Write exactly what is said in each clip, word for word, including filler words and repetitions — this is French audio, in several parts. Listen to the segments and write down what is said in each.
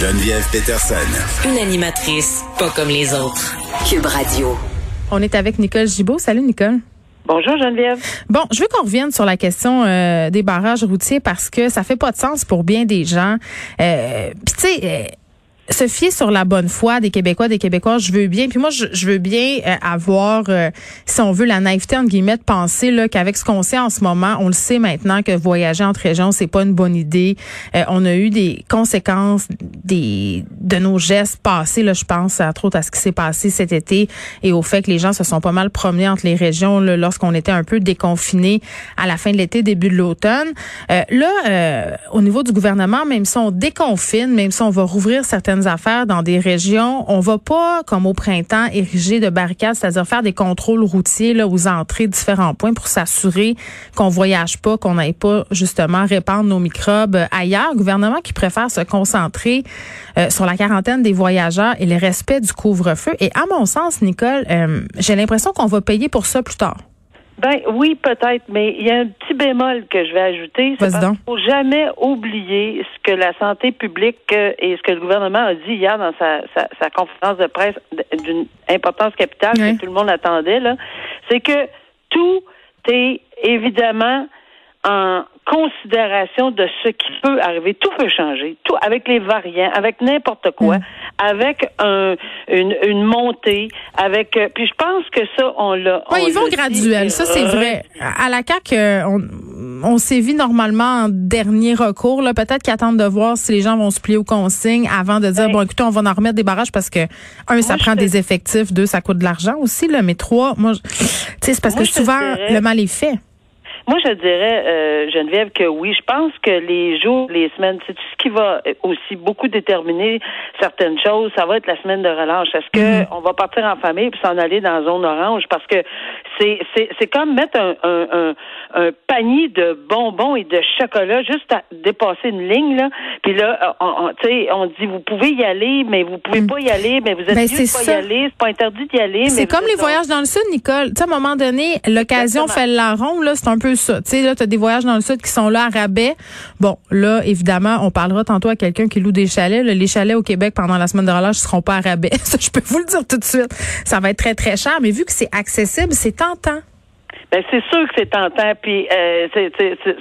Geneviève Peterson. Une animatrice pas comme les autres. Cube Radio. On est avec Nicole Gibault. Salut Nicole. Bonjour Geneviève. Bon, je veux qu'on revienne sur la question euh, des barrages routiers parce que ça fait pas de sens pour bien des gens. Euh, Puis tu sais, euh, se fier sur la bonne foi des Québécois, des Québécoises, je veux bien. Puis moi, je, je veux bien euh, avoir, euh, si on veut, la naïveté entre guillemets, de penser là qu'avec ce qu'on sait en ce moment, on le sait maintenant que voyager entre régions, c'est pas une bonne idée. Euh, on a eu des conséquences des de nos gestes passés. Là, je pense à trop à ce qui s'est passé cet été et au fait que les gens se sont pas mal promenés entre les régions là, lorsqu'on était un peu déconfinés à la fin de l'été, début de l'automne. Euh, là, euh, au niveau du gouvernement, même si on déconfine, même si on va rouvrir certaines affaires dans des régions, on va pas, comme au printemps, ériger de barricades, c'est-à-dire faire des contrôles routiers là, aux entrées de différents points pour s'assurer qu'on voyage pas, qu'on n'aille pas justement répandre nos microbes ailleurs. Le gouvernement qui préfère se concentrer euh, sur la quarantaine des voyageurs et le respect du couvre-feu. Et à mon sens, Nicole, euh, j'ai l'impression qu'on va payer pour ça plus tard. Ben oui, peut-être, mais il y a un petit bémol que je vais ajouter. C'est parce qu'il ne faut jamais oublier ce que la santé publique et ce que le gouvernement a dit hier dans sa, sa, sa conférence de presse d'une importance capitale oui. que tout le monde attendait, là. C'est que tout est évidemment en considération de ce qui peut arriver. Tout peut changer. Tout, avec les variants, avec n'importe quoi, mmh. avec un, une, une montée, avec... Euh, puis je pense que ça, on l'a... Oui, ils vont graduel, ça c'est vrai. À la C A Q, euh, on, on sévit normalement en dernier recours. Là, peut-être qu'ils attendent de voir si les gens vont se plier aux consignes avant de dire, hey. bon, écoutez, on va en remettre des barrages parce que, un, moi, ça prend des effectifs, deux, ça coûte de l'argent aussi, là, mais trois, moi, tu sais, c'est parce moi, que souvent, le mal est fait. Moi, je dirais, euh, Geneviève, que oui, je pense que les jours, les semaines, c'est tout ce qui va aussi beaucoup déterminer certaines choses. Ça va être la semaine de relâche. Est-ce que on va partir en famille puis s'en aller dans la zone orange? Parce que c'est c'est c'est comme mettre un un, un un panier de bonbons et de chocolat juste à dépasser une ligne là. Puis là, on, on tu sais, on dit vous pouvez y aller, mais vous pouvez mmh. pas y aller, mais vous êtes ben, mieux de pas y aller. C'est pas interdit d'y aller. C'est mais comme les voyages dans le sud, Nicole. Tu sais, à un moment donné, l'occasion fait le larron là. C'est un peu ça. Tu sais, là, tu as des voyages dans le sud qui sont là à rabais. Bon, là, évidemment, on parlera tantôt à quelqu'un qui loue des chalets. Là, les chalets au Québec pendant la semaine de relâche ne seront pas à rabais. Ça, je peux vous le dire tout de suite. Ça va être très, très cher, mais vu que c'est accessible, c'est tentant. Bien, c'est sûr que c'est tentant, puis euh, c'est, c'est, c'est,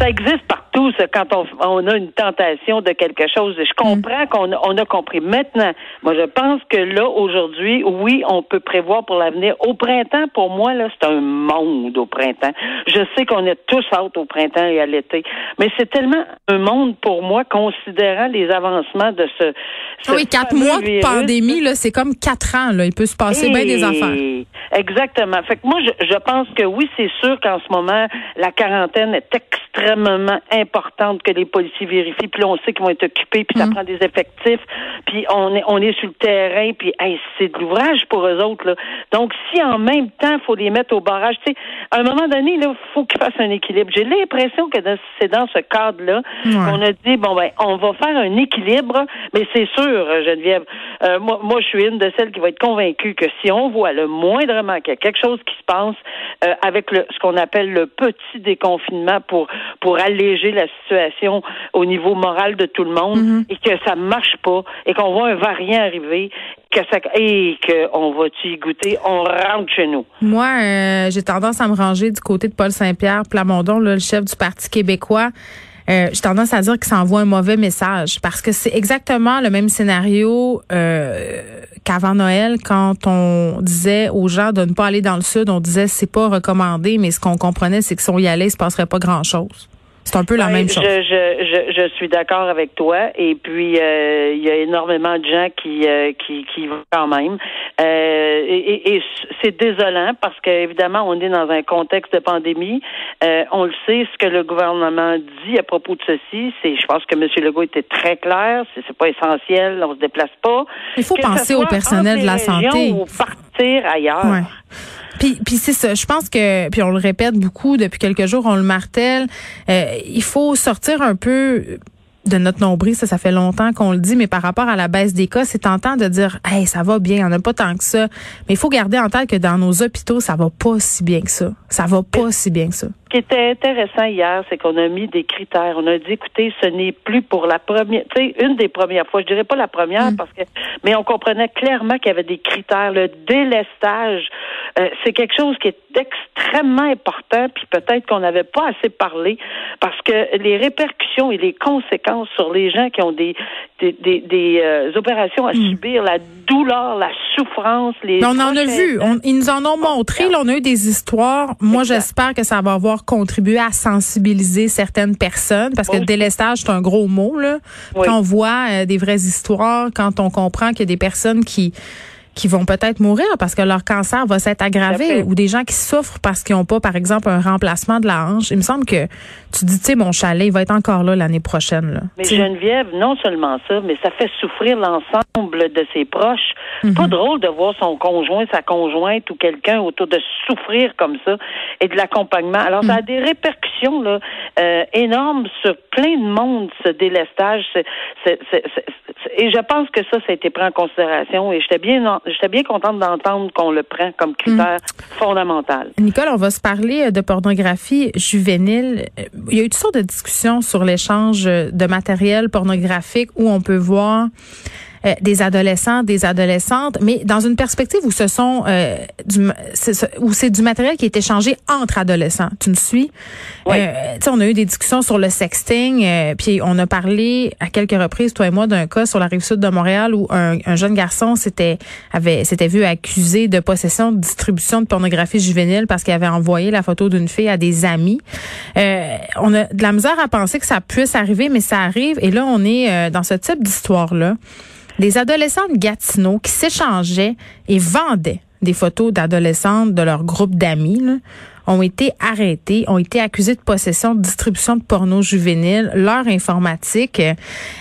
ça existe partout, ça, quand on, on a une tentation de quelque chose. Je comprends mmh. qu'on on a compris. Maintenant, moi, je pense que là, aujourd'hui, oui, on peut prévoir pour l'avenir. Au printemps, pour moi, là, c'est un monde au printemps. Je sais qu'on est tous hâte au printemps et à l'été, mais c'est tellement un monde pour moi, considérant les avancements de ce... ce oui, quatre mois virus. De pandémie, là, c'est comme quatre ans. Là, il peut se passer et... bien des affaires. Exactement. Fait que moi, je, je pense que oui, c'est sûr qu'en ce moment, la quarantaine est extrêmement extrêmement importante que les policiers vérifient. Puis là, on sait qu'ils vont être occupés, puis mmh. ça prend des effectifs, puis on est, on est sur le terrain, puis hey, c'est de l'ouvrage pour eux autres, là. Donc, si en même temps, il faut les mettre au barrage, tu sais, à un moment donné, il faut qu'ils fassent un équilibre. J'ai l'impression que dans, c'est dans ce cadre-là ouais. qu'on a dit, bon, ben, on va faire un équilibre, mais c'est sûr, Geneviève, euh, moi, moi, je suis une de celles qui va être convaincue que si on voit le moindrement qu'il y a quelque chose qui se passe euh, avec le, ce qu'on appelle le petit déconfinement pour pour alléger la situation au niveau moral de tout le monde mm-hmm. et que ça marche pas et qu'on voit un variant arriver que ça, et qu'on va-tu y goûter, on rentre chez nous. Moi, euh, j'ai tendance à me ranger du côté de Paul Saint-Pierre Plamondon, là, le chef du Parti québécois. Euh, j'ai tendance à dire qu'il s'envoie un mauvais message parce que c'est exactement le même scénario euh, qu'avant Noël quand on disait aux gens de ne pas aller dans le sud, on disait c'est pas recommandé, mais ce qu'on comprenait c'est que si on y allait, il se passerait pas grand-chose. C'est un peu la oui, même chose. Je, je, je, je suis d'accord avec toi. Et puis, euh, il y a énormément de gens qui euh, qui, qui vont quand même. Euh, et, et c'est désolant parce qu'évidemment, on est dans un contexte de pandémie. Euh, on le sait, ce que le gouvernement dit à propos de ceci, c'est, je pense que M. Legault était très clair, c'est, c'est pas essentiel, on se déplace pas. Il faut que penser au personnel de la santé. Ou partir ailleurs. Ouais. Puis, puis c'est ça. Je pense que, puis on le répète beaucoup depuis quelques jours, on le martèle. Euh, il faut sortir un peu de notre nombril, ça, ça fait longtemps qu'on le dit, mais par rapport à la baisse des cas, c'est tentant de dire, hey, ça va bien, il n'y en a pas tant que ça. Mais il faut garder en tête que dans nos hôpitaux, ça va pas si bien que ça. Ça va pas si bien que ça. qui était intéressant hier, c'est qu'on a mis des critères. On a dit, écoutez, ce n'est plus pour la première, tu sais, une des premières fois. Je dirais pas la première, mmh. parce que, mais on comprenait clairement qu'il y avait des critères. Le délestage, euh, c'est quelque chose qui est extrêmement important, puis peut-être qu'on n'avait pas assez parlé, parce que les répercussions et les conséquences sur les gens qui ont des des des, des euh, opérations à mmh. subir, la douleur, la souffrance, les. Mais on en a vu. On, ils nous en ont montré. Là, on a eu des histoires. Moi, j'espère que ça va avoir contribuer à sensibiliser certaines personnes, parce que le délestage, c'est un gros mot, là. Oui. Quand on voit euh, des vraies histoires, quand on comprend qu'il y a des personnes qui qui vont peut-être mourir parce que leur cancer va s'être aggravé, ou des gens qui souffrent parce qu'ils n'ont pas, par exemple, un remplacement de la hanche. Il me semble que tu dis, tu sais, mon chalet, il va être encore là l'année prochaine. Là. Mais t'sais. Geneviève, non seulement ça, mais ça fait souffrir l'ensemble de ses proches. Mm-hmm. Pas drôle de voir son conjoint, sa conjointe ou quelqu'un autour de souffrir comme ça et de l'accompagnement. Alors, mm-hmm. ça a des répercussions là, euh, énormes sur plein de monde, ce délestage. C'est, c'est, c'est, c'est, c'est, et je pense que ça, ça a été pris en considération, et j'étais bien en J'étais bien contente d'entendre qu'on le prend comme critère mmh. fondamental. Nicole, on va se parler de pornographie juvénile. Il y a eu toutes sortes de discussions sur l'échange de matériel pornographique où on peut voir euh, des adolescents, des adolescentes, mais dans une perspective où ce sont euh, du, c'est, où c'est du matériel qui est échangé entre adolescents. Tu me suis? Oui. Euh, tu sais, on a eu des discussions sur le sexting, euh, puis on a parlé à quelques reprises, toi et moi, d'un cas sur la rive sud de Montréal où un, un jeune garçon s'était avait s'était vu accusé de possession, de distribution de pornographie juvénile parce qu'il avait envoyé la photo d'une fille à des amis. Euh, on a de la misère à penser que ça puisse arriver, mais ça arrive. Et là, on est euh, dans ce type d'histoire-là. Des adolescents de Gatineau qui s'échangeaient et vendaient des photos d'adolescentes de leur groupe d'amis, là, ont été arrêtés, ont été accusés de possession, de distribution de porno juvénile, leur informatique.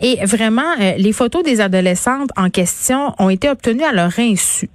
Et vraiment, les photos des adolescentes en question ont été obtenues à leur insu.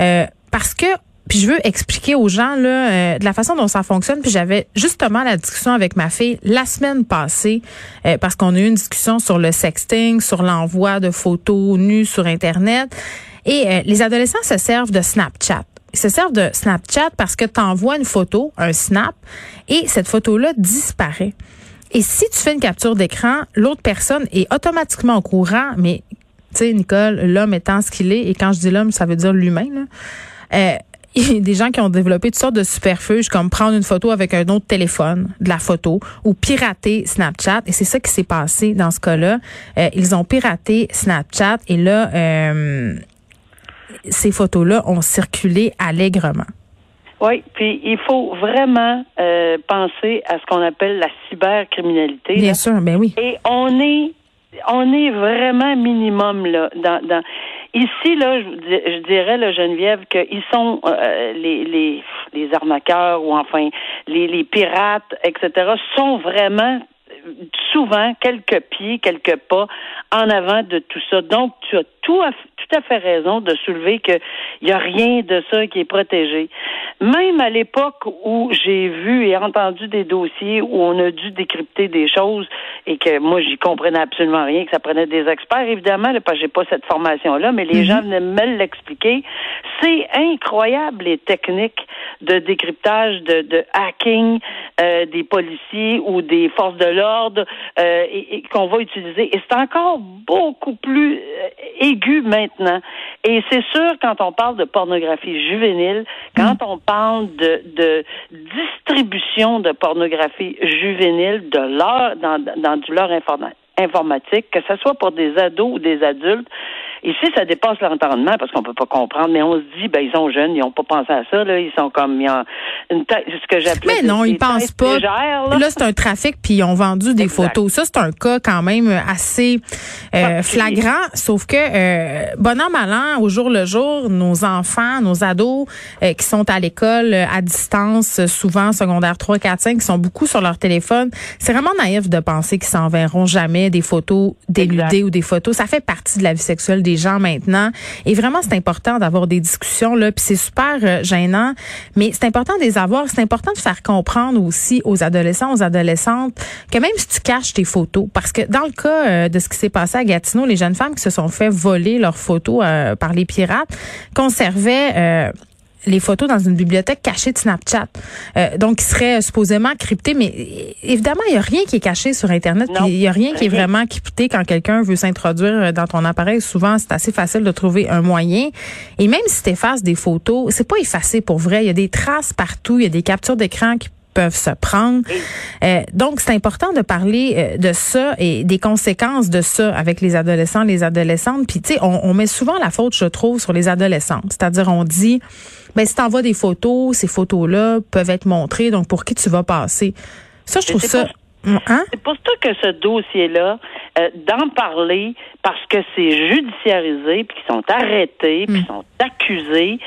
Euh, parce que, puis je veux expliquer aux gens là euh, de la façon dont ça fonctionne, puis j'avais justement la discussion avec ma fille la semaine passée, euh, parce qu'on a eu une discussion sur le sexting, sur l'envoi de photos nues sur Internet. Et euh, les adolescents se servent de Snapchat. Ils se servent de Snapchat parce que tu envoies une photo, un snap, et cette photo-là disparaît. Et si tu fais une capture d'écran, l'autre personne est automatiquement au courant, mais tu sais, Nicole, l'homme étant ce qu'il est, et quand je dis l'homme, ça veut dire l'humain, là, euh, il y a des gens qui ont développé toutes sortes de superfuges, comme prendre une photo avec un autre téléphone, de la photo, ou pirater Snapchat. Et c'est ça qui s'est passé dans ce cas-là. Euh, ils ont piraté Snapchat, et là... Euh, ces photos-là ont circulé allègrement. Oui, puis il faut vraiment euh, penser à ce qu'on appelle la cybercriminalité. Bien là. sûr, ben oui. Et on est, on est vraiment minimum là dans. dans Ici, là, je dirais, là, Geneviève, qu'ils sont euh, les, les, les arnaqueurs ou enfin les, les pirates, et cetera, sont vraiment souvent quelques pieds, quelques pas en avant de tout ça. Donc, tu as tout à, tout à fait raison de soulever qu'il n'y a rien de ça qui est protégé. Même à l'époque où j'ai vu et entendu des dossiers où on a dû décrypter des choses et que moi, j'y comprenais absolument rien, que ça prenait des experts, évidemment, là, parce que j'ai pas cette formation-là, mais les mm-hmm. gens venaient me l'expliquer. C'est incroyable, les techniques de décryptage, de, de hacking euh, des policiers ou des forces de l'ordre euh, et, et qu'on va utiliser. Et c'est encore beaucoup plus aigu maintenant. Et c'est sûr, quand on parle de pornographie juvénile, quand on parle de, de distribution de pornographie juvénile de leur, dans, dans du leur informatique, informatique, que ce soit pour des ados ou des adultes. Ici, ça dépasse l'entendement parce qu'on peut pas comprendre, mais on se dit, ben ils sont jeunes, ils ont pas pensé à ça, là, ils sont comme ils ont une tête, ce que j'appelle. Mais non, ils pensent pas. Légères, là. là, c'est un trafic, puis ils ont vendu des exact. photos. Ça, c'est un cas quand même assez euh, flagrant. Sauf que euh, bon an mal an, au jour le jour, nos enfants, nos ados euh, qui sont à l'école euh, à distance, souvent secondaire trois, quatre, cinq, qui sont beaucoup sur leur téléphone, c'est vraiment naïf de penser qu'ils s'enverront jamais des photos dénudées ou des photos. Ça fait partie de la vie sexuelle des gens maintenant. Et vraiment, c'est important d'avoir des discussions, là, puis c'est super euh, gênant, mais c'est important de les avoir. C'est important de faire comprendre aussi aux adolescents, aux adolescentes, que même si tu caches tes photos, parce que dans le cas euh, de ce qui s'est passé à Gatineau, les jeunes femmes qui se sont fait voler leurs photos euh, par les pirates, conservaient... Euh, les photos dans une bibliothèque cachée de Snapchat. Euh, donc, qui serait euh, supposément crypté, mais évidemment, il n'y a rien qui est caché sur Internet. Il n'y a rien qui est vraiment crypté quand quelqu'un veut s'introduire dans ton appareil. Souvent, c'est assez facile de trouver un moyen. Et même si tu effaces des photos, c'est pas effacé pour vrai. Il y a des traces partout. Il y a des captures d'écran qui peuvent se prendre. Euh, donc, c'est important de parler euh, de ça et des conséquences de ça avec les adolescents, les adolescentes. Puis, tu sais, on, on met souvent la faute, je trouve, sur les adolescentes. C'est-à-dire, on dit, ben si t'envoies des photos, ces photos-là peuvent être montrées, donc pour qui tu vas passer? Ça, je trouve ça... Pas... Hein? C'est pour ça que ce dossier-là, euh, d'en parler parce que c'est judiciarisé, puis qu'ils sont arrêtés, puis qu'ils sont accusés,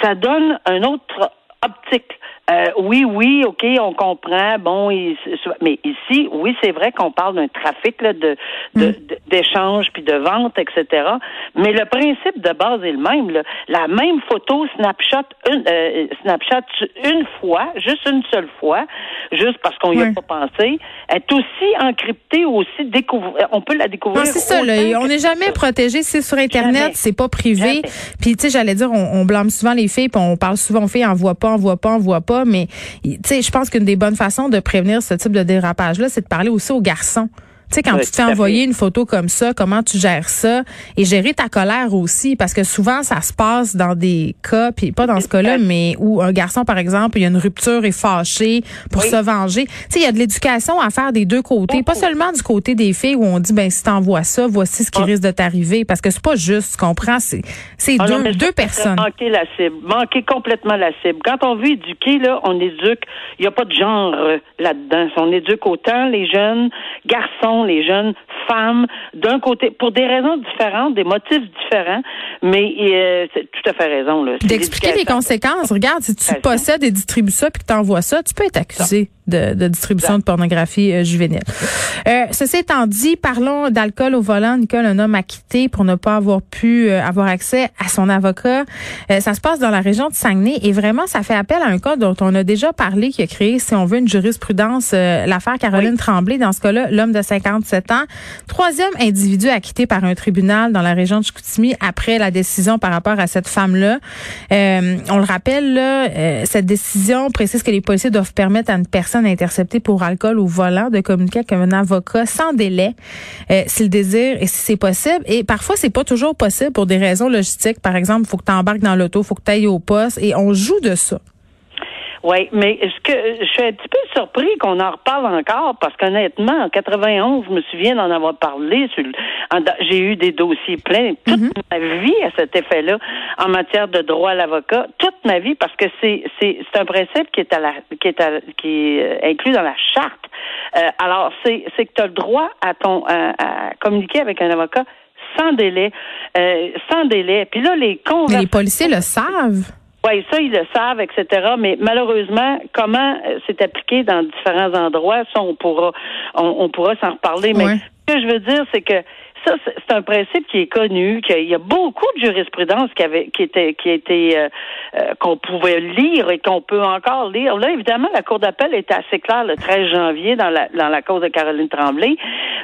ça donne un autre optique. Euh, oui, oui, OK, on comprend. Bon, il, mais ici, oui, c'est vrai qu'on parle d'un trafic là, de, de, mm. d'échange puis de vente, et cetera. Mais le principe de base est le même. Là. La même photo Snapchat, une, euh, Snapchat une fois, juste une seule fois, juste parce qu'on n'y a mm. pas pensé, est aussi encryptée, aussi découvrir. On peut la découvrir. Non, c'est ça. Là, on n'est jamais protégé. C'est sur Internet, jamais. C'est pas privé. Puis tu sais, j'allais dire, on, on blâme souvent les filles, puis on parle souvent aux filles, on voit pas, on voit pas, on voit pas. Mais tu sais, je pense qu'une des bonnes façons de prévenir ce type de dérapage-là, c'est de parler aussi aux garçons. Tu sais, quand oui, tu te fais envoyer fait. une photo comme ça, comment tu gères ça? Et gérer ta colère aussi, parce que souvent, ça se passe dans des cas, puis pas dans ce cas-là, mais où un garçon, par exemple, il y a une rupture et fâché pour oui. se venger. Tu sais, il y a de l'éducation à faire des deux côtés, oh, pas oh. seulement du côté des filles où on dit, ben si t'envoies ça, voici ce qui oh. risque de t'arriver, parce que c'est pas juste, tu comprends? C'est, c'est ah, deux, non, deux personnes. Manquer la cible, manquer complètement la cible. Quand on veut éduquer, là, on éduque, il n'y a pas de genre euh, là-dedans. On éduque autant les jeunes garçons, les jeunes femmes, d'un côté, pour des raisons différentes, des motifs différents, mais euh, c'est tout à fait raison. Là. D'expliquer les conséquences. Regarde, si tu possèdes et distribues ça puis que tu envoies ça, tu peux être accusé de, de distribution de pornographie euh, juvénile. Euh, ceci étant dit, parlons d'alcool au volant. Nicole, un homme acquitté pour ne pas avoir pu euh, avoir accès à son avocat. Euh, ça se passe dans la région de Saguenay et vraiment, ça fait appel à un cas dont on a déjà parlé, qui a créé, si on veut, une jurisprudence, euh, l'affaire Caroline oui. Tremblay. Dans ce cas-là, l'homme de cinquante-sept ans. Troisième individu acquitté par un tribunal dans la région de Chicoutimi après la décision par rapport à cette femme-là. Euh, on le rappelle, là, euh, cette décision précise que les policiers doivent permettre à une personne interceptée pour alcool au volant de communiquer avec un avocat sans délai, euh, s'il désire et si c'est possible. Et parfois, c'est pas toujours possible pour des raisons logistiques. Par exemple, il faut que tu embarques dans l'auto, il faut que tu ailles au poste et on joue de ça. Oui, mais ce que je suis un petit peu surpris qu'on en reparle encore, parce qu'honnêtement, en quatre-vingt-onze, je me souviens d'en avoir parlé. Sur le, en, j'ai eu des dossiers pleins toute mm-hmm. ma vie à cet effet-là en matière de droit à l'avocat, toute ma vie, parce que c'est c'est c'est un principe qui est à la qui est à, qui est inclus dans la charte. Euh, alors c'est c'est que tu as le droit à ton à, à communiquer avec un avocat sans délai, euh, sans délai. Puis là les conversations... Mais les policiers le savent. Oui, ça, ils le savent, et cetera. Mais malheureusement, comment c'est appliqué dans différents endroits, ça, on pourra, on, on pourra s'en reparler. Ouais. Mais ce que je veux dire, c'est que ça, c'est un principe qui est connu, qu'il y a beaucoup de jurisprudence qui avait, qui était, qui était, euh, euh, qu'on pouvait lire et qu'on peut encore lire. Là, évidemment, la Cour d'appel était assez claire le treize janvier dans la, dans la cause de Caroline Tremblay,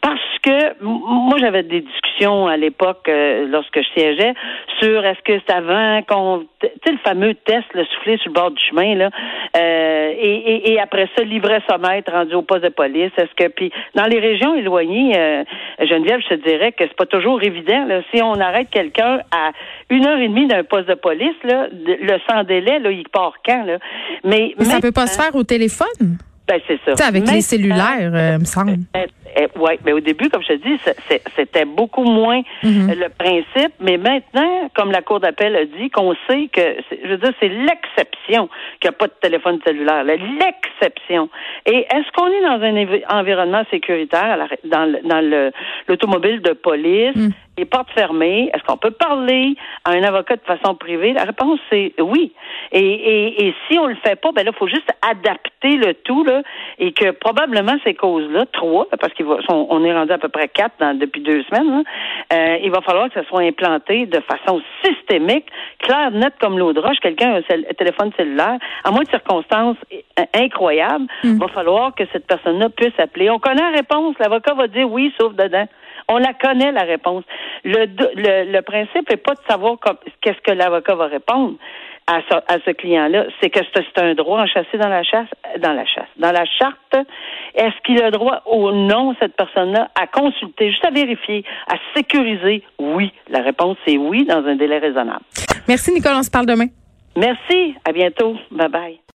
parce que moi, j'avais des discussions à l'époque, euh, lorsque je siégeais, sur est-ce que c'est avant qu'on, tu sais, le fameux test, le soufflé sur le bord du chemin, là, euh, et, et, et après ça, livret sommaire rendu au poste de police. Est-ce que, puis, dans les régions éloignées, euh, Geneviève, je te dirais, que c'est pas toujours évident, là. Si on arrête quelqu'un à une heure et demie d'un poste de police, là, le sans-délai, là, il part quand, là? Mais, mais ça peut pas se faire au téléphone? Ben, c'est ça. Tu sais, avec maintenant, les cellulaires, euh, me semble. Oui, mais au début, comme je te dis, c'est, c'était beaucoup moins mm-hmm. le principe. Mais maintenant, comme la Cour d'appel a dit, qu'on sait que, je veux dire, c'est l'exception qu'il n'y a pas de téléphone cellulaire. Là, l'exception. Et est-ce qu'on est dans un évi- environnement sécuritaire, la, dans, le, dans le, l'automobile de police, mm. les portes fermées? Est-ce qu'on peut parler à un avocat de façon privée? La réponse, c'est oui. Et, et, et si on le fait pas, ben là, il faut juste adapter le tout, là, et que probablement ces causes-là, trois, parce qu'il va, on, on est rendu à peu près quatre dans, depuis deux semaines, hein, euh, il va falloir que ça soit implanté de façon systémique, claire, nette comme l'eau de roche. Quelqu'un a un cell- téléphone cellulaire, à moins de circonstances euh, incroyables, il mm. va falloir que cette personne-là puisse appeler. On connaît la réponse, l'avocat va dire oui, sauf dedans. On la connaît, la réponse. Le, le, le principe n'est pas de savoir comme, qu'est-ce que l'avocat va répondre. à ce, à ce client-là, c'est que c'est, c'est un droit enchâssé dans la chasse, dans la chasse, dans la charte. Est-ce qu'il a droit ou non, cette personne-là, à consulter, juste à vérifier, à sécuriser? Oui. La réponse est oui, dans un délai raisonnable. Merci, Nicole. On se parle demain. Merci. À bientôt. Bye-bye.